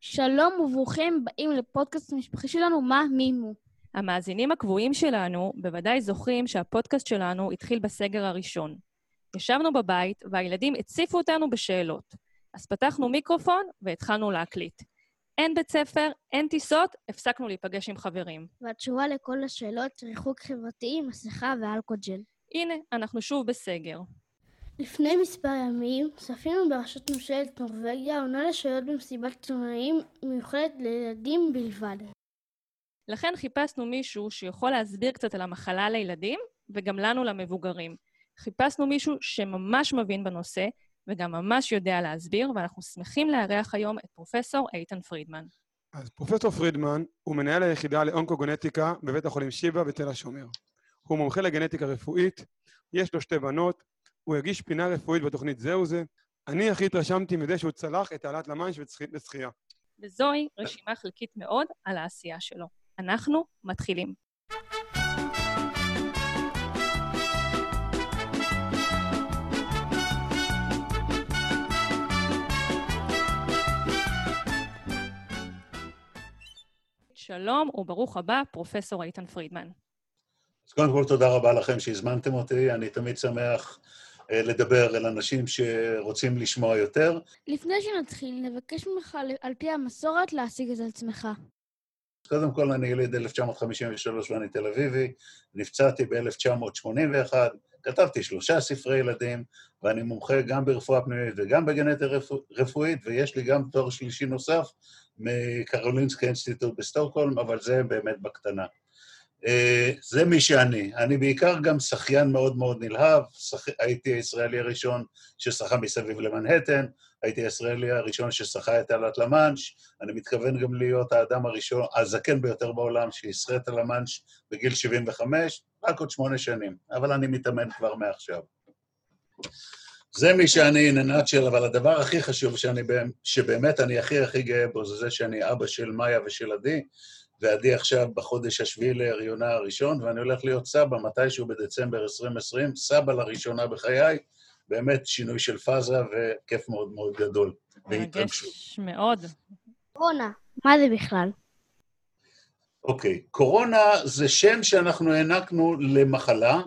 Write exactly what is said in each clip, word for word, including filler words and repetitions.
שלום וברוכים באים לפודקאסט המשפחי שלנו, מה מימו. המאזינים הקבועים שלנו בוודאי זוכרים שהפודקאסט שלנו התחיל בסגר הראשון. ישבנו בבית והילדים הציפו אותנו בשאלות. אז פתחנו מיקרופון והתחלנו להקליט. אין בית ספר, אין טיסות, הפסקנו להיפגש עם חברים. והתשובה לכל השאלות, ריחוק חברתי, מסכה ואלכוהול ג'ל. הנה, אנחנו שוב בסגר. לפני מספר ימים, צפינו בראשות ממשלת נורווגיה עונה לשאלות במסיבת עיתונאים מיוחדת לילדים בלבד. לכן חיפשנו מישהו שיכול להסביר קצת על המחלה לילדים וגם לנו למבוגרים. חיפשנו מישהו שממש מבין בנושא וגם ממש יודע להסביר, ואנחנו שמחים לארח היום את פרופסור איתן פרידמן. אז פרופסור פרידמן הוא מנהל היחידה לאונקוגנטיקה בבית החולים שיבא בתל השומר. הוא מומחה לגנטיקה רפואית, יש לו שתי בנות, הוא הגיש פינה רפואית בתוכנית זהו זה. אני הכי התרשמתי מזה שהוא צלח את תעלת למאנש ושחייה. וזוהי רשימה חלקית מאוד על העשייה שלו. אנחנו מתחילים. שלום וברוך הבא, פרופסור איתן פרידמן. אז קודם כל תודה רבה לכם שהזמנתם אותי, אני תמיד שמח לדבר אל אנשים שרוצים לשמוע יותר. לפני שנתחיל, נבקש ממך על פי המסורת להשיג את עצמך. קודם כל, אני יליד אלף תשע מאות חמישים ושלוש ואני תל אביבי, נפצעתי ב-אלף תשע מאות שמונים ואחת, כתבתי שלושה ספרי ילדים, ואני מומחה גם ברפואה פנימית וגם בגנטיקה רפואית, ויש לי גם תואר שלישי נוסף מקרולינסקי אינסטיטוט בסטוקהולם, אבל זה באמת בקטנה. זה מי שאני. אני בעיקר גם שחיין מאוד מאוד נלהב, הייתי הישראלי הראשון ששחה מסביב למנהטן, הייתי הישראלי הראשון ששחה את תעלת למאנש, אני מתכוון גם להיות האדם הראשון, הזקן ביותר בעולם, שישחה את למאנש בגיל שבעים וחמש, רק עוד שמונה שנים, אבל אני מתאמן כבר מעכשיו. זה מי שאני ננת של, אבל הדבר הכי חשוב שאני, שבאמת אני הכי הכי גאה בו, זה זה שאני אבא של מאיה ושל עדי, ועדי עכשיו בחודש השביעי להריונה הראשון, ואני הולך להיות סבא מתישהו בדצמבר עשרים עשרים, סבא לראשונה בחיי, באמת שינוי של פאזה וכיף מאוד מאוד גדול. מרגש מאוד. קורונה, מה זה בכלל? אוקיי, קורונה זה שם שאנחנו הענקנו למחלה,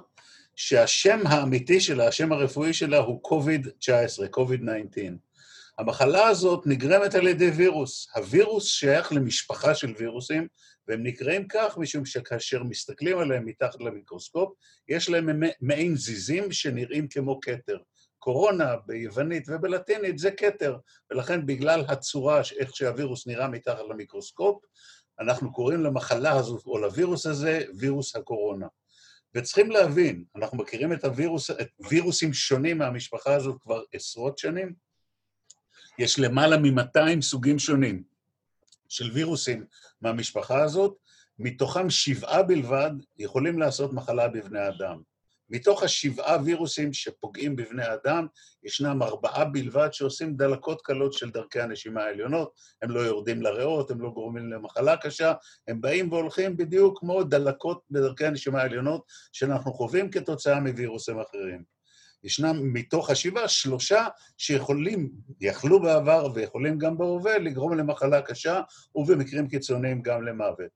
שהשם האמיתי שלה, השם הרפואי שלה הוא קוביד תשע עשרה, קוביד תשע עשרה. המחלה הזאת נגרמת על ידי וירוס. הווירוס שייך למשפחה של וירוסים, והם נקראים כך משום שכאשר מסתכלים עליהם מתחת למיקרוסקופ, יש להם מעין זיזים שנראים כמו כתר. קורונה ביוונית ובלטינית זה כתר, ולכן בגלל הצורה איך שהווירוס נראה מתחת למיקרוסקופ, אנחנו קוראים למחלה הזו או לווירוס הזה וירוס הקורונה. וצריכים להבין, אנחנו מכירים את הווירוס, את וירוסים שונים מהמשפחה הזו כבר עשרות שנים, יש למעלה מ-מאתיים סוגים שונים של וירוסים מהמשפחה הזאת, מתוכם שבעה בלבד יכולים לעשות מחלה בבני אדם. מתוך השבעה וירוסים שפוגעים בבני אדם, ישנם ארבעה בלבד שעושים דלקות קלות של דרכי הנשימה העליונות, הם לא יורדים לריאות, הם לא גורמים למחלה קשה, הם באים והולכים בדיוק כמו דלקות בדרכי הנשימה העליונות, שאנחנו חווים כתוצאה מווירוסים אחרים. ישנם מתוך השבעה שלושה שיכולים, יכלו בעבר ויכולים גם בהווה, לגרום למחלה קשה, ובמקרים קיצוניים גם למוות.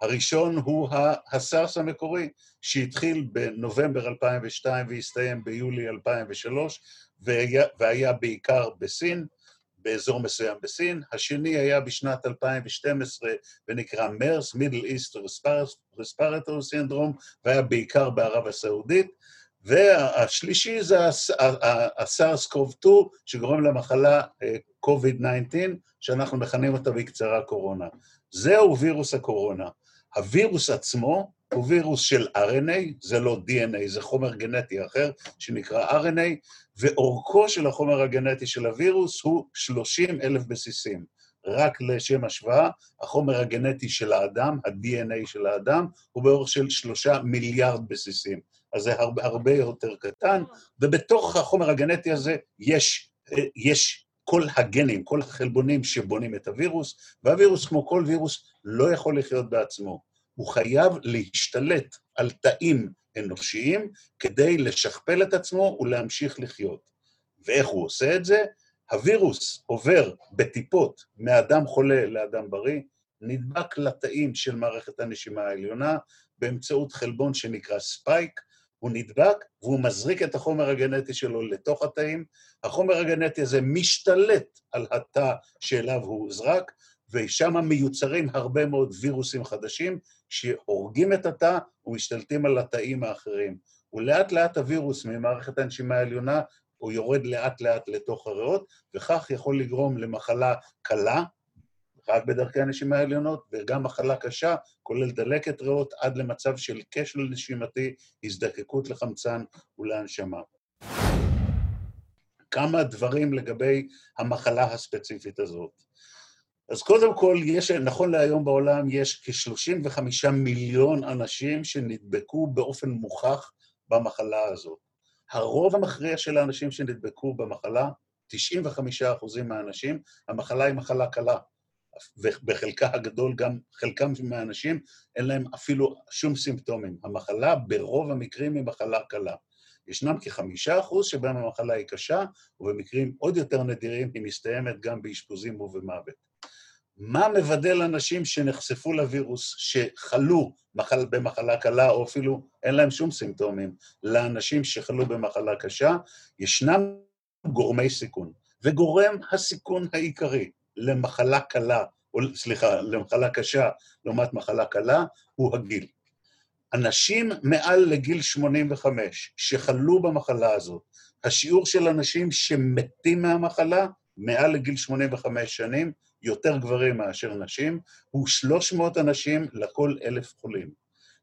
הראשון הוא הסארס המקורי, שהתחיל בנובמבר אלפיים ושתיים והסתיים ביולי אלפיים ושלוש, והיה, והיה בעיקר בסין, באזור מסוים בסין. השני היה בשנת אלפיים ושתים עשרה ונקרא מרס, מידל איסט רספירטורי סינדרום, והיה בעיקר בערב הסעודית. והשלישי זה הסארס קוב טו, שגורם למחלה קוביד תשע עשרה, שאנחנו מכנים אותה בקצרה קורונה. זהו וירוס הקורונה. הווירוס עצמו הוא וירוס של אר אן איי, זה לא די אן איי, זה חומר גנטי אחר שנקרא אר אן איי, ואורכו של החומר הגנטי של הווירוס הוא שלושים אלף בסיסים. רק לשם השוואה, החומר הגנטי של האדם, ה-די אן איי של האדם, הוא באורך של שלושה מיליארד בסיסים. אז זה הרבה, הרבה יותר קטן, ובתוך החומר הגנטי הזה יש, יש כל הגנים, כל החלבונים שבונים את הווירוס, והווירוס, כמו כל וירוס, לא יכול לחיות בעצמו. הוא חייב להשתלט על תאים אנושיים כדי לשכפל את עצמו ולהמשיך לחיות. ואיך הוא עושה את זה? הווירוס עובר בטיפות מאדם חולה לאדם בריא, נדבק לתאים של מערכת הנשימה העליונה, באמצעות חלבון שנקרא ספייק, הוא נדבק והוא מזריק את החומר הגנטי שלו לתוך התאים, החומר הגנטי הזה משתלט על התא שאליו הוא זרק, ושם מיוצרים הרבה מאוד וירוסים חדשים, שהורגים את התא ומשתלטים על התאים האחרים. ולאט לאט הווירוס ממערכת הנשימה העליונה, הוא יורד לאט לאט לתוך הריאות, וכך יכול לגרום למחלה קלה, רק בדרכי הנשימה העליונות, וגם מחלה קשה, כולל דלקת ריאות, עד למצב של כשל נשימתי, הזדקקות לחמצן ולהנשמה. כמה דברים לגבי המחלה הספציפית הזאת. אז קודם כל, יש, נכון להיום בעולם, יש כ-שלושים וחמישה מיליון אנשים שנדבקו באופן מוכח במחלה הזאת. הרוב המכריע של האנשים שנדבקו במחלה, תשעים וחמישה אחוז מהאנשים, המחלה היא מחלה קלה. ובחלקה הגדול, גם חלקם מהאנשים, אין להם אפילו שום סימפטומים. המחלה ברוב המקרים היא מחלה קלה. ישנם כחמישה אחוז שבהם המחלה היא קשה, ובמקרים עוד יותר נדירים היא מסתיימת גם באשפוזים ובמוות. מה מבדל אנשים שנחשפו לווירוס, שחלו במחלה קלה, או אפילו אין להם שום סימפטומים, לאנשים שחלו במחלה קשה? ישנם גורמי סיכון, וגורם הסיכון העיקרי, למחלה קלה, או סליחה, למחלה קשה, לעומת מחלה קלה, הוא הגיל. אנשים מעל לגיל שמונים וחמש שחלו במחלה הזאת, השיעור של אנשים שמתים מהמחלה, מעל לגיל שמונים וחמש שנים, יותר גברים מאשר נשים, הוא שלוש מאות אנשים לכל אלף חולים.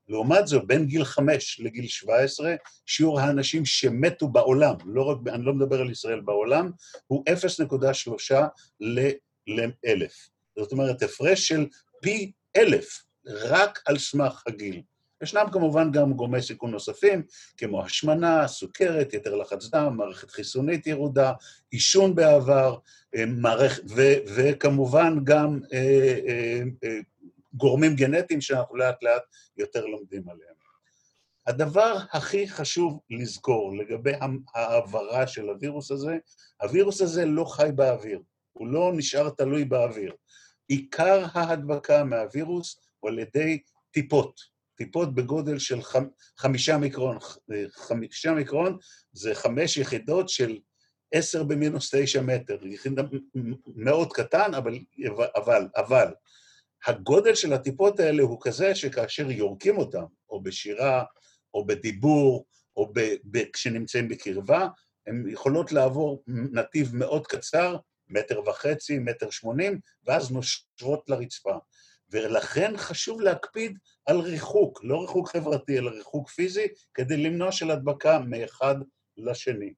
לעומת זו, בין גיל חמש לגיל שבע עשרה, שיעור האנשים שמתו בעולם, לא רק, אני לא מדבר על ישראל, בעולם, הוא אפס נקודה שלוש ל... לאלף. זאת אומרת, הפרש של פי אלף, רק על סמך הגיל. ישנם כמובן גם גורמי סיכון נוספים, כמו השמנה, סוכרת, יתר לחץ דם, מערכת חיסונית ירודה, עישון בעבר, מערכ... ו... וכמובן גם אה, אה, אה, גורמים גנטיים שאנחנו לאט לאט יותר לומדים עליהם. הדבר הכי חשוב לזכור לגבי העברה של הווירוס הזה, הווירוס הזה לא חי באוויר. הוא לא נשאר תלוי באוויר. עיקר ההדבקה מהווירוס הוא על ידי טיפות, טיפות בגודל של חמ... חמישה מיקרון, חמישה מיקרון זה חמש יחידות של עשר במינוס תשע מטר, יחידה מאוד קטן, אבל, אבל, אבל הגודל של הטיפות האלה הוא כזה שכאשר יורקים אותם, או בשירה, או בדיבור, או ב... ב... כשנמצאים בקרבה, הן יכולות לעבור נתיב מאוד קצר, מטר וחצי, מטר שמונים, ואז נושרות לרצפה. ולכן חשוב להקפיד על ריחוק, לא ריחוק חברתי, אלא ריחוק פיזי, כדי למנוע של הדבקה מאחד לשני.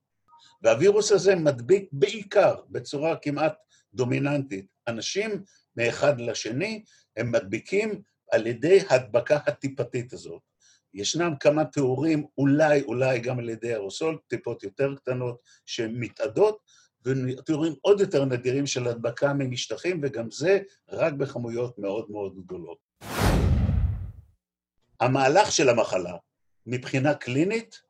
והווירוס הזה מדביק בעיקר, בצורה כמעט דומיננטית. אנשים מאחד לשני, הם מדביקים על ידי הדבקה הטיפתית הזאת. ישנם כמה תיאורים, אולי, אולי גם על ידי אירוסול, טיפות יותר קטנות שמתעדות, ותיאורים עוד יותר נדירים של הדבקה ממשטחים, וגם זה רק בכמויות מאוד מאוד גדולות. המהלך של המחלה, מבחינה קלינית,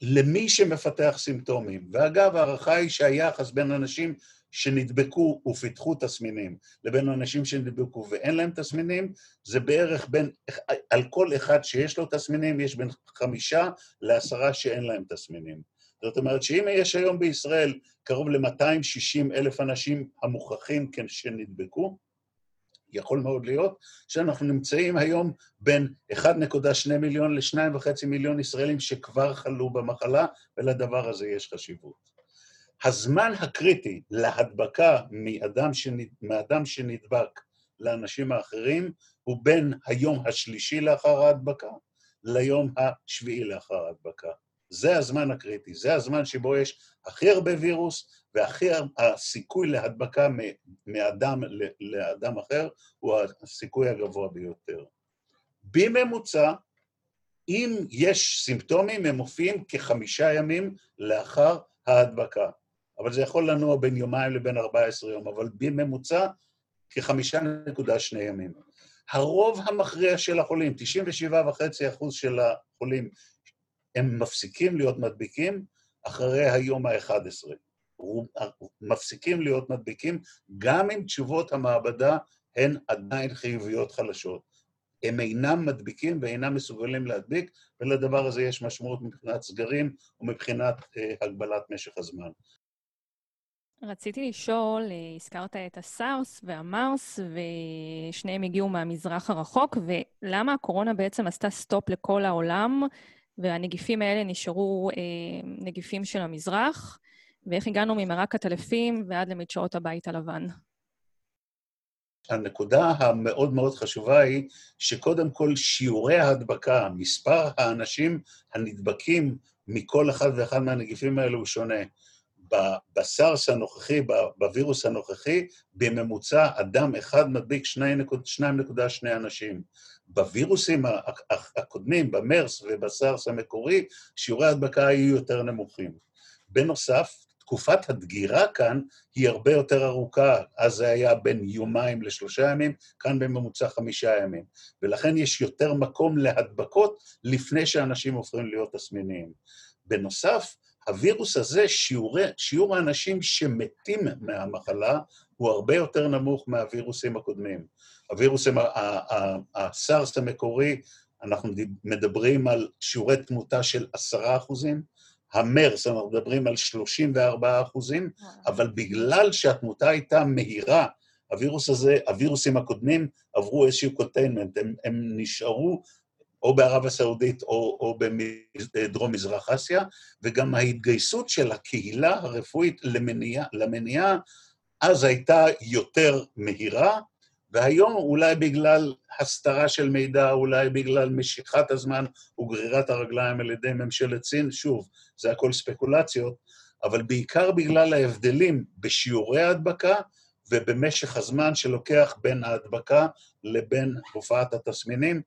למי שמפתח סימפטומים, ואגב, הערכה היא שהיחס בין אנשים שנדבקו ופיתחו תסמינים, לבין אנשים שנדבקו ואין להם תסמינים, זה בערך בין, על כל אחד שיש לו תסמינים, יש בין חמישה לעשרה שאין להם תסמינים. זאת אומרת שאם יש היום בישראל קרוב ל-מאתיים ושישים אלף אנשים המוכחים שנדבקו, יכול מאוד להיות שאנחנו נמצאים היום בין אחד נקודה שני מיליון ל-שתיים וחצי מיליון ישראלים שכבר חלו במחלה, ולדבר הזה יש חשיבות. הזמן הקריטי להדבקה מאדם, שנד... מאדם שנדבק לאנשים האחרים הוא בין היום השלישי לאחר ההדבקה ליום השביעי לאחר ההדבקה. זה הזמן הקריטי, זה הזמן שבו יש הכי הרבה וירוס, והסיכוי להדבקה מאדם לאדם אחר הוא הסיכוי הגבוה ביותר. בממוצע, אם יש סימפטומים, הם מופיעים כחמישה ימים לאחר ההדבקה. אבל זה יכול לנוע בין יומיים לבין ארבעה עשר יום, אבל בממוצע כחמישה נקודה שני ימים. הרוב המכריע של החולים, תשעים ושבע נקודה חמש אחוז של החולים, הם מפסיקים להיות מדביקים אחרי היום ה-אחד עשר. מפסיקים להיות מדביקים, גם אם תשובות המעבדה הן עדיין חיוביות חלשות. הם אינם מדביקים ואינם מסוגלים להדביק, ולדבר הזה יש משמעות מבחינת סגרים ומבחינת אה, הגבלת משך הזמן. רציתי לשאול, הזכרת את הסארס והמרס, ושניהם הגיעו מהמזרח הרחוק, ולמה הקורונה בעצם עשתה סטופ לכל העולם, והנגיפים האלה נשארו אה, נגיפים של המזרח, ואיך הגענו ממרק הטלפים ועד למדשאות הבית הלבן? הנקודה המאוד מאוד חשובה היא שקודם כל שיעורי ההדבקה, מספר האנשים הנדבקים מכל אחד ואחד מהנגיפים האלו הוא שונה. בסארס הנוכחי, בווירוס הנוכחי, בממוצע אדם אחד מדביק שתיים נקודה שתיים אנשים. בווירוסים הקודמים, במרס ובסארס המקורי, שיעורי ההדבקה היו יותר נמוכים. בנוסף, תקופת הדגירה כאן היא הרבה יותר ארוכה, אז זה היה בין יומיים לשלושה ימים, כאן בממוצע חמישה ימים. ולכן יש יותר מקום להדבקות לפני שאנשים הופכים להיות תסמיניים. בנוסף, הווירוס הזה, שיעור, שיעור האנשים שמתים מהמחלה, הוא הרבה יותר נמוך מהווירוסים הקודמים. הווירוסים, הסארס המקורי, אנחנו מדברים על שיעורי תמותה של עשרה אחוזים, המרס, אנחנו מדברים על שלושים וארבעה אחוזים, אבל בגלל שהתמותה הייתה מהירה, הווירוס הזה, הווירוסים הקודמים עברו איזשהו קונטיינמנט, הם, הם נשארו או בערב הסעודית או, או בדרום מזרח אסיה, וגם ההתגייסות של הקהילה הרפואית למניעה, למניעה אז הייתה יותר מהירה, והיום אולי בגלל הסתרה של מידע, אולי בגלל משיכת הזמן וגרירת הרגליים על ידי ממשלת סין, שוב, זה הכל ספקולציות, אבל בעיקר בגלל ההבדלים בשיעורי ההדבקה, ובמשך הזמן שלוקח בין ההדבקה לבין הופעת התסמינים,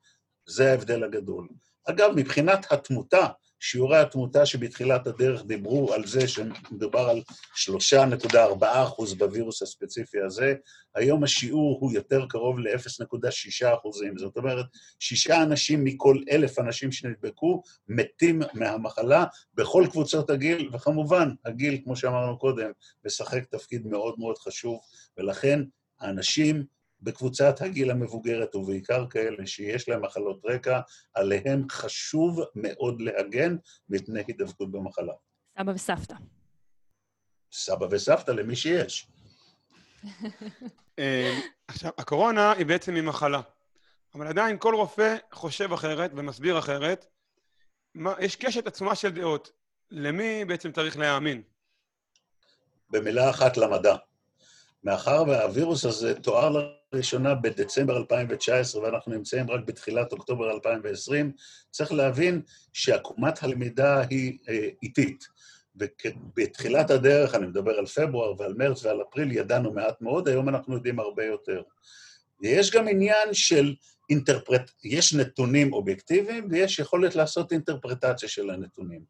זה ההבדל הגדול. אגב, מבחינת התמותה, שיעורי התמותה שבתחילת הדרך דיברו על זה, שמדובר על שלוש נקודה ארבע אחוז בווירוס הספציפי הזה, היום השיעור הוא יותר קרוב ל-אפס נקודה שש אחוזים, זאת אומרת, שישה אנשים מכל אלף אנשים שנדבקו, מתים מהמחלה בכל קבוצות הגיל, וכמובן, הגיל, כמו שאמרנו קודם, משחק תפקיד מאוד מאוד חשוב, ולכן האנשים בקבוצת הגיל המבוגרת, ובעיקר כאלה שיש להם מחלות רקע, עליהם חשוב מאוד להגן מפני הידבקות במחלה. סבא וסבתא. סבא וסבתא למי שיש. עכשיו, הקורונה היא בעצם ממחלה, אבל עדיין כל רופא חושב אחרת ומסביר אחרת. יש קשת עצומה של דעות. למי בעצם צריך להאמין? במילה אחת, למדע. מאחר והווירוס הזה תואר לראשונה בדצמבר אלפיים תשע עשרה, ואנחנו נמצאים רק בתחילת אוקטובר אלפיים עשרים, צריך להבין שעקומת הלמידה היא איטית. ובתחילת הדרך, אני מדבר על פברואר ועל מרץ ועל אפריל, ידענו מעט מאוד, היום אנחנו יודעים הרבה יותר. ויש גם עניין של אינטרפרט... יש נתונים אובייקטיביים, ויש יכולת לעשות אינטרפרטציה של הנתונים.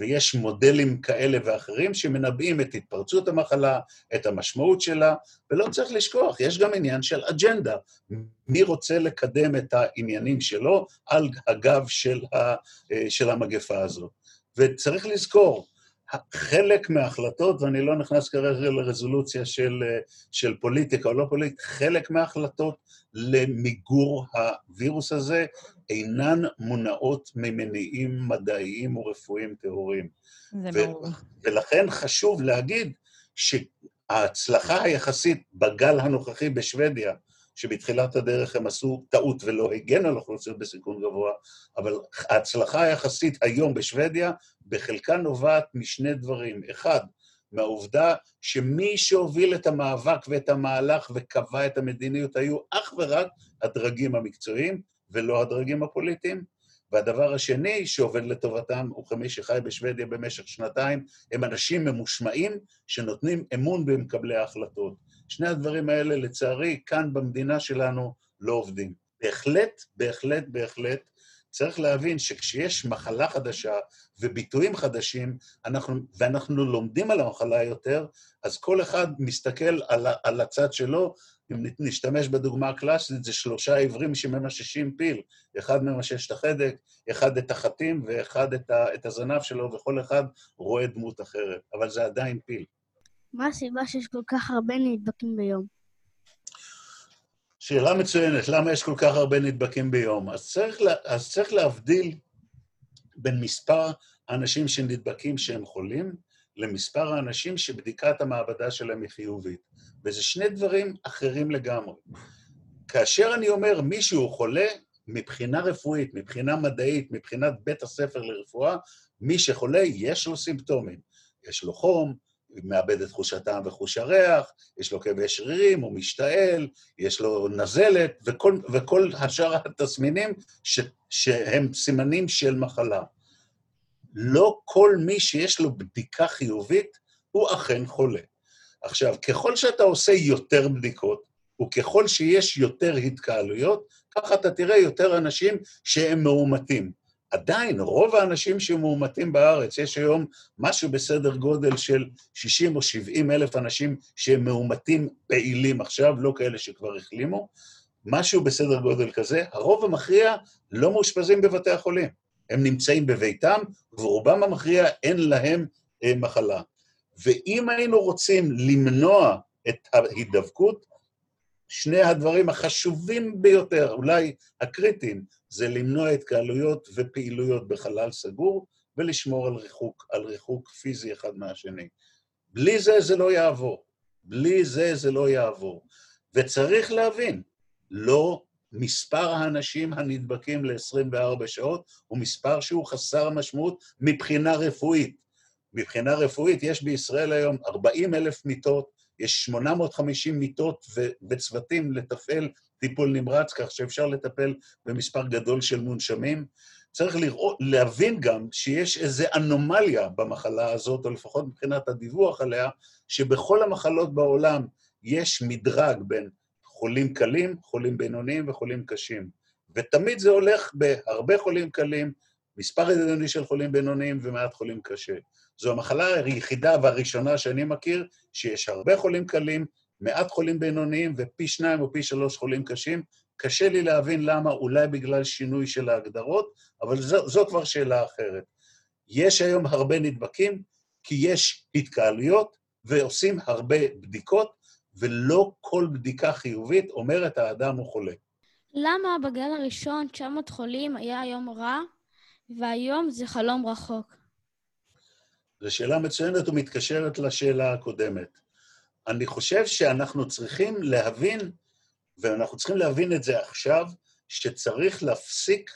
ויש מודלים כאלה ואחרים שמנבאים את התפרצות המחלה, את המשמעות שלה, ולא צריך לשכוח, יש גם עניין של אג'נדה. מי רוצה לקדם את העניינים שלו על הגב של, ה, של המגפה הזו. וצריך לזכור, חלק מההחלטות, ואני לא נכנס כרגע לרזולוציה של, של פוליטיקה או לא פוליטיקה, חלק מההחלטות למיגור הווירוס הזה, אינן מונעות ממניעים מדעיים ורפואיים טהורים. ו- ולכן חשוב להגיד שההצלחה היחסית בגל הנוכחי בשוודיה, שבתחילת הדרך הם עשו טעות ולא הגנו על אוכלוסיות בסיכון גבוה, אבל ההצלחה היחסית היום בשוודיה, בחלקה נובעת משני דברים. אחד, מהעובדה שמי שהוביל את המאבק ואת המהלך וקבע את המדיניות היו אך ורק הדרגים המקצועיים, ולא הדרגים הפוליטיים, והדבר השני שעובד לטובתם, הוא כמי שחי בשוודיה במשך שנתיים, הם אנשים ממושמעים שנותנים אמון במקבלי ההחלטות. שני הדברים האלה, לצערי, כאן במדינה שלנו לא עובדים. בהחלט, בהחלט, בהחלט, צריך להבין שכשיש מחלה חדשה וביטויים חדשים, אנחנו, ואנחנו לומדים על המחלה יותר, אז כל אחד מסתכל על, על הצד שלו, אם נשתמש בדוגמה הקלאסית, זה שלושה עברים שממששים פיל, אחד ממשש את החדק, אחד את החתים ואחד את הזנב שלו, וכל אחד רואה דמות אחרת, אבל זה עדיין פיל. מה הסיבה שיש כל כך הרבה נדבקים ביום? שאלה מצוינת, למה יש כל כך הרבה נדבקים ביום? אז צריך, לה, אז צריך להבדיל בין מספר האנשים שנדבקים שהם חולים, למספר האנשים שבדיקת המעבדה שלהם היא חיובית. וזה שני דברים אחרים לגמרי. כאשר אני אומר מישהו חולה, מבחינה רפואית, מבחינה מדעית, מבחינת בית הספר לרפואה, מי שחולה יש לו סימפטומים. יש לו חום, מאבד את חוש הטעם וחוש הריח, יש לו כאבי שרירים, הוא משתעל, יש לו נזלת, וכל, וכל השאר התסמינים ש, שהם סימנים של מחלה. לא כל מי שיש לו בדיקה חיובית הוא אכן חולה. עכשיו, ככל שאתה עושה יותר בדיקות, וככל שיש יותר התקהלויות, ככה אתה תראה יותר אנשים שהם מאומתים. עדיין, רוב האנשים שמאומתים בארץ, יש היום משהו בסדר גודל של שישים או שבעים אלף אנשים שהם מאומתים פעילים עכשיו, לא כאלה שכבר החלימו, משהו בסדר גודל כזה, הרוב המכריע לא מאושפזים בבתי החולים. הם נמצאים בביתם, ורובם המכריע אין להם מחלה. ואם היינו רוצים למנוע את ההידבקות, שני הדברים החשובים ביותר, אולי הקריטיים, זה למנוע התקהלויות ופעילויות בחלל סגור, ולשמור על ריחוק, על ריחוק פיזי אחד מהשני. בלי זה זה לא יעבור. בלי זה זה לא יעבור. וצריך להבין, לא מספר האנשים הנדבקים ל-עשרים וארבע שעות, הוא מספר שהוא חסר משמעות מבחינה רפואית. מבחינה רפואית יש בישראל היום ארבעים אלף מיטות, יש שמונה מאות וחמישים מיטות וצוותים לתפעל טיפול נמרץ, כך שאפשר לטפל במספר גדול של מונשמים. צריך לראות, להבין גם שיש איזו אנומליה במחלה הזאת, או לפחות מבחינת הדיווח עליה, שבכל המחלות בעולם יש מדרג בין חולים קלים, חולים בינוניים וחולים קשים. ותמיד זה הולך בהרבה חולים קלים, מספר ידני של חולים בינוניים ומעט חולים קשה. זו המחלה היחידה והראשונה שאני מכיר, שיש הרבה חולים קלים, מעט חולים בינוניים ופי שניים או פי שלוש חולים קשים. קשה לי להבין למה, אולי בגלל שינוי של ההגדרות, אבל זו, זו כבר שאלה אחרת. יש היום הרבה נדבקים, כי יש התקהלויות ועושים הרבה בדיקות, ולא כל בדיקה חיובית אומרת האדם הוא חולה. למה בגל הראשון תשע מאות חולים היה היום רע, והיום זה חלום רחוק? זו שאלה מצוינת ומתקשרת לשאלה הקודמת. אני חושב שאנחנו צריכים להבין, ואנחנו צריכים להבין את זה עכשיו, שצריך להפסיק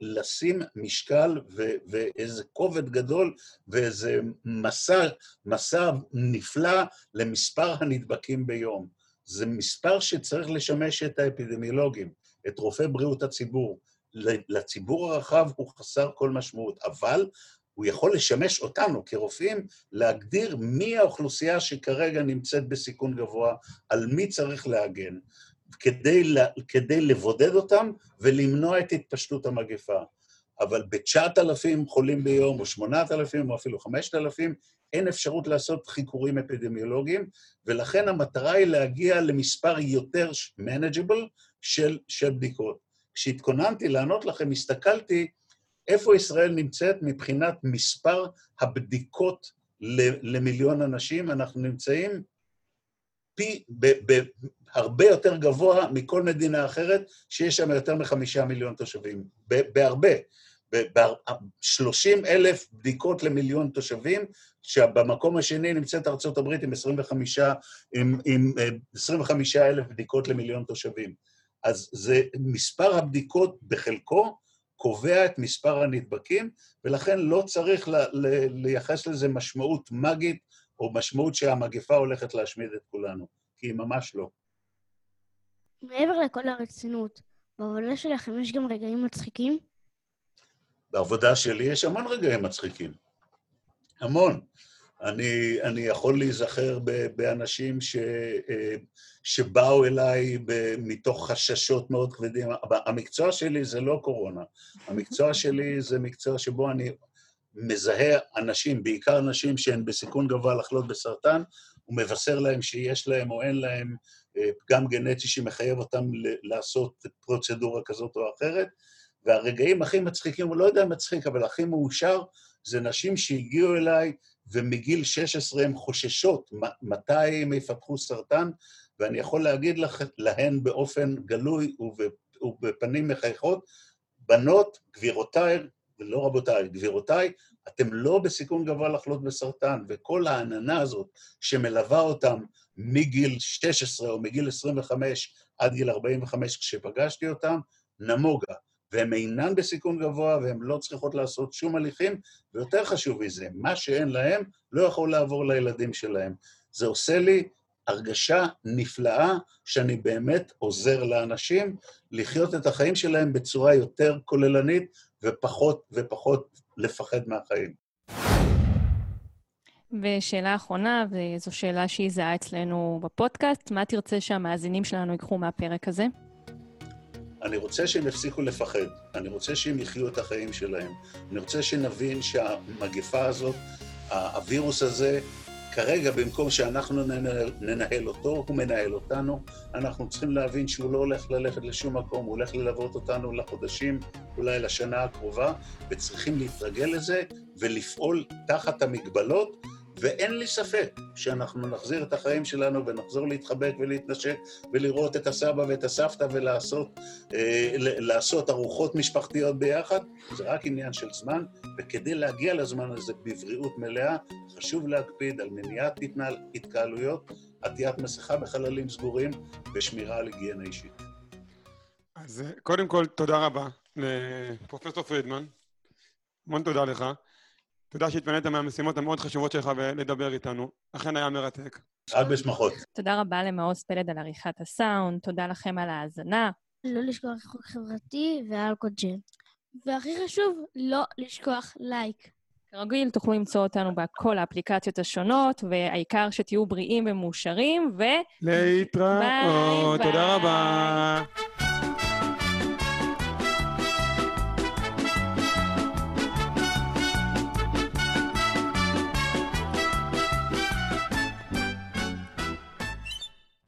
לשים משקל ו- ואיזה כובד גדול ואיזה מסע, מסע נפלא למספר הנדבקים ביום. זה מספר שצריך לשמש את האפידמיולוגים, את רופאי בריאות הציבור. לציבור הרחב הוא חסר כל משמעות, אבל הוא יכול לשמש אותנו כרופאים להגדיר מי האוכלוסייה שכרגע נמצאת בסיכון גבוה, על מי צריך להגן, כדי, כדי לבודד אותם ולמנוע את התפשטות המגפה. אבל ב-תשעת אלפים חולים ביום, או שמונת אלפים, או אפילו חמשת אלפים, אין אפשרות לעשות חיקורים אפידמיולוגיים, ולכן המטרה היא להגיע למספר יותר manageable של, של בדיקות. כשהתכוננתי לענות לכם, הסתכלתי איפה ישראל נמצאת מבחינת מספר הבדיקות למיליון אנשים. אנחנו נמצאים פי, ב, ב, הרבה יותר גבוה מכל מדינה אחרת, שיש שם יותר מחמישה מיליון תושבים, ב, בהרבה, שלושים אלף בדיקות למיליון תושבים, שבמקום השני נמצאת ארצות הברית עם עשרים וחמישה אלף בדיקות למיליון תושבים. אז זה מספר הבדיקות בחלקו, קובע את מספר הנדבקים, ולכן לא צריך ל- ל- לייחס לזה משמעות מגית, או משמעות שהמגפה הולכת להשמיד את כולנו, כי היא ממש לא. מעבר לכל הרצינות, בעבודה שלכם יש גם רגעים מצחיקים? בעבודה שלי יש המון רגעים מצחיקים. המון. אני, אני יכול להיזכר ב, באנשים ש, שבאו אליי ב, מתוך חששות מאוד כבדים. המקצוע שלי זה לא קורונה. המקצוע שלי זה מקצוע שבו אני מזהה אנשים, בעיקר אנשים שהן בסיכון גבוה לחלות בסרטן, ומבשר להם שיש להם או אין להם פגם גנטי שמחייב אותם לעשות פרוצדורה כזאת או אחרת. והרגעים הכי מצחיקים, הוא לא יודע מצחיק, אבל הכי מאושר, זה נשים שהגיעו אליי ומגיל שש עשרה הן חוששות מתי הם יפתחו סרטן, ואני יכול להגיד לך, להן באופן גלוי ובפנים מחייכות, בנות, גבירותיי, ולא רבותיי, גבירותיי, אתם לא בסיכון גבוה לחלות בסרטן, וכל העננה הזאת שמלווה אותם מגיל שש עשרה או מגיל עשרים וחמש עד גיל ארבעים וחמש כשפגשתי אותם, נמוגה. והן אינן בסיכון גבוה, והן לא צריכות לעשות שום הליכים, ויותר חשוב מזה, מה שאין להם לא יכול לעבור לילדים שלהם. זה עושה לי הרגשה נפלאה שאני באמת עוזר לאנשים לחיות את החיים שלהם בצורה יותר כוללנית, ופחות ופחות לפחד מהחיים. ושאלה האחרונה, וזו שאלה שהיא זהה אצלנו בפודקאסט, מה תרצה שהמאזינים שלנו ייקחו מהפרק הזה? אני רוצה שהם יפסיקו לפחד, אני רוצה שהם יחיו את החיים שלהם, אני רוצה שנבין שהמגפה הזאת, הווירוס הזה, כרגע במקום שאנחנו ננהל אותו, הוא מנהל אותנו, אנחנו צריכים להבין שהוא לא הולך ללכת לשום מקום, הוא הולך ללוות אותנו לחודשים, אולי לשנה הקרובה, וצריכים להתרגל לזה ולפעול תחת המגבלות, ואין לי ספק שאנחנו נחזיר את החיים שלנו ונחזור להתחבק ולהתנשק ולראות את הסבא ואת הסבתא ולעשות אה, לעשות ארוחות משפחתיות ביחד. זה רק עניין של זמן, וכדי להגיע לזמן הזה בבריאות מלאה, חשוב להקפיד על מניעת התקהלויות, עטיית מסכה בחללים סגורים ושמירה על היגיינה אישית. אז קודם כל, תודה רבה לפרופסור פרידמן. המון תודה לך. תודה שהתפנית מהמשימות המאוד חשובות שלך ולדבר איתנו. אכן היה מרתק. עד בשמחות. תודה רבה למעוז פלד על עריכת הסאונד, תודה לכם על ההאזנה. לא לשכוח חוק חברתי ואלכוהול ג'ל. והכי חשוב, לא לשכוח לייק. כרגיל, תוכלו למצוא אותנו בכל האפליקציות השונות, והעיקר שתהיו בריאים ומאושרים, ו... להתראות. תודה רבה.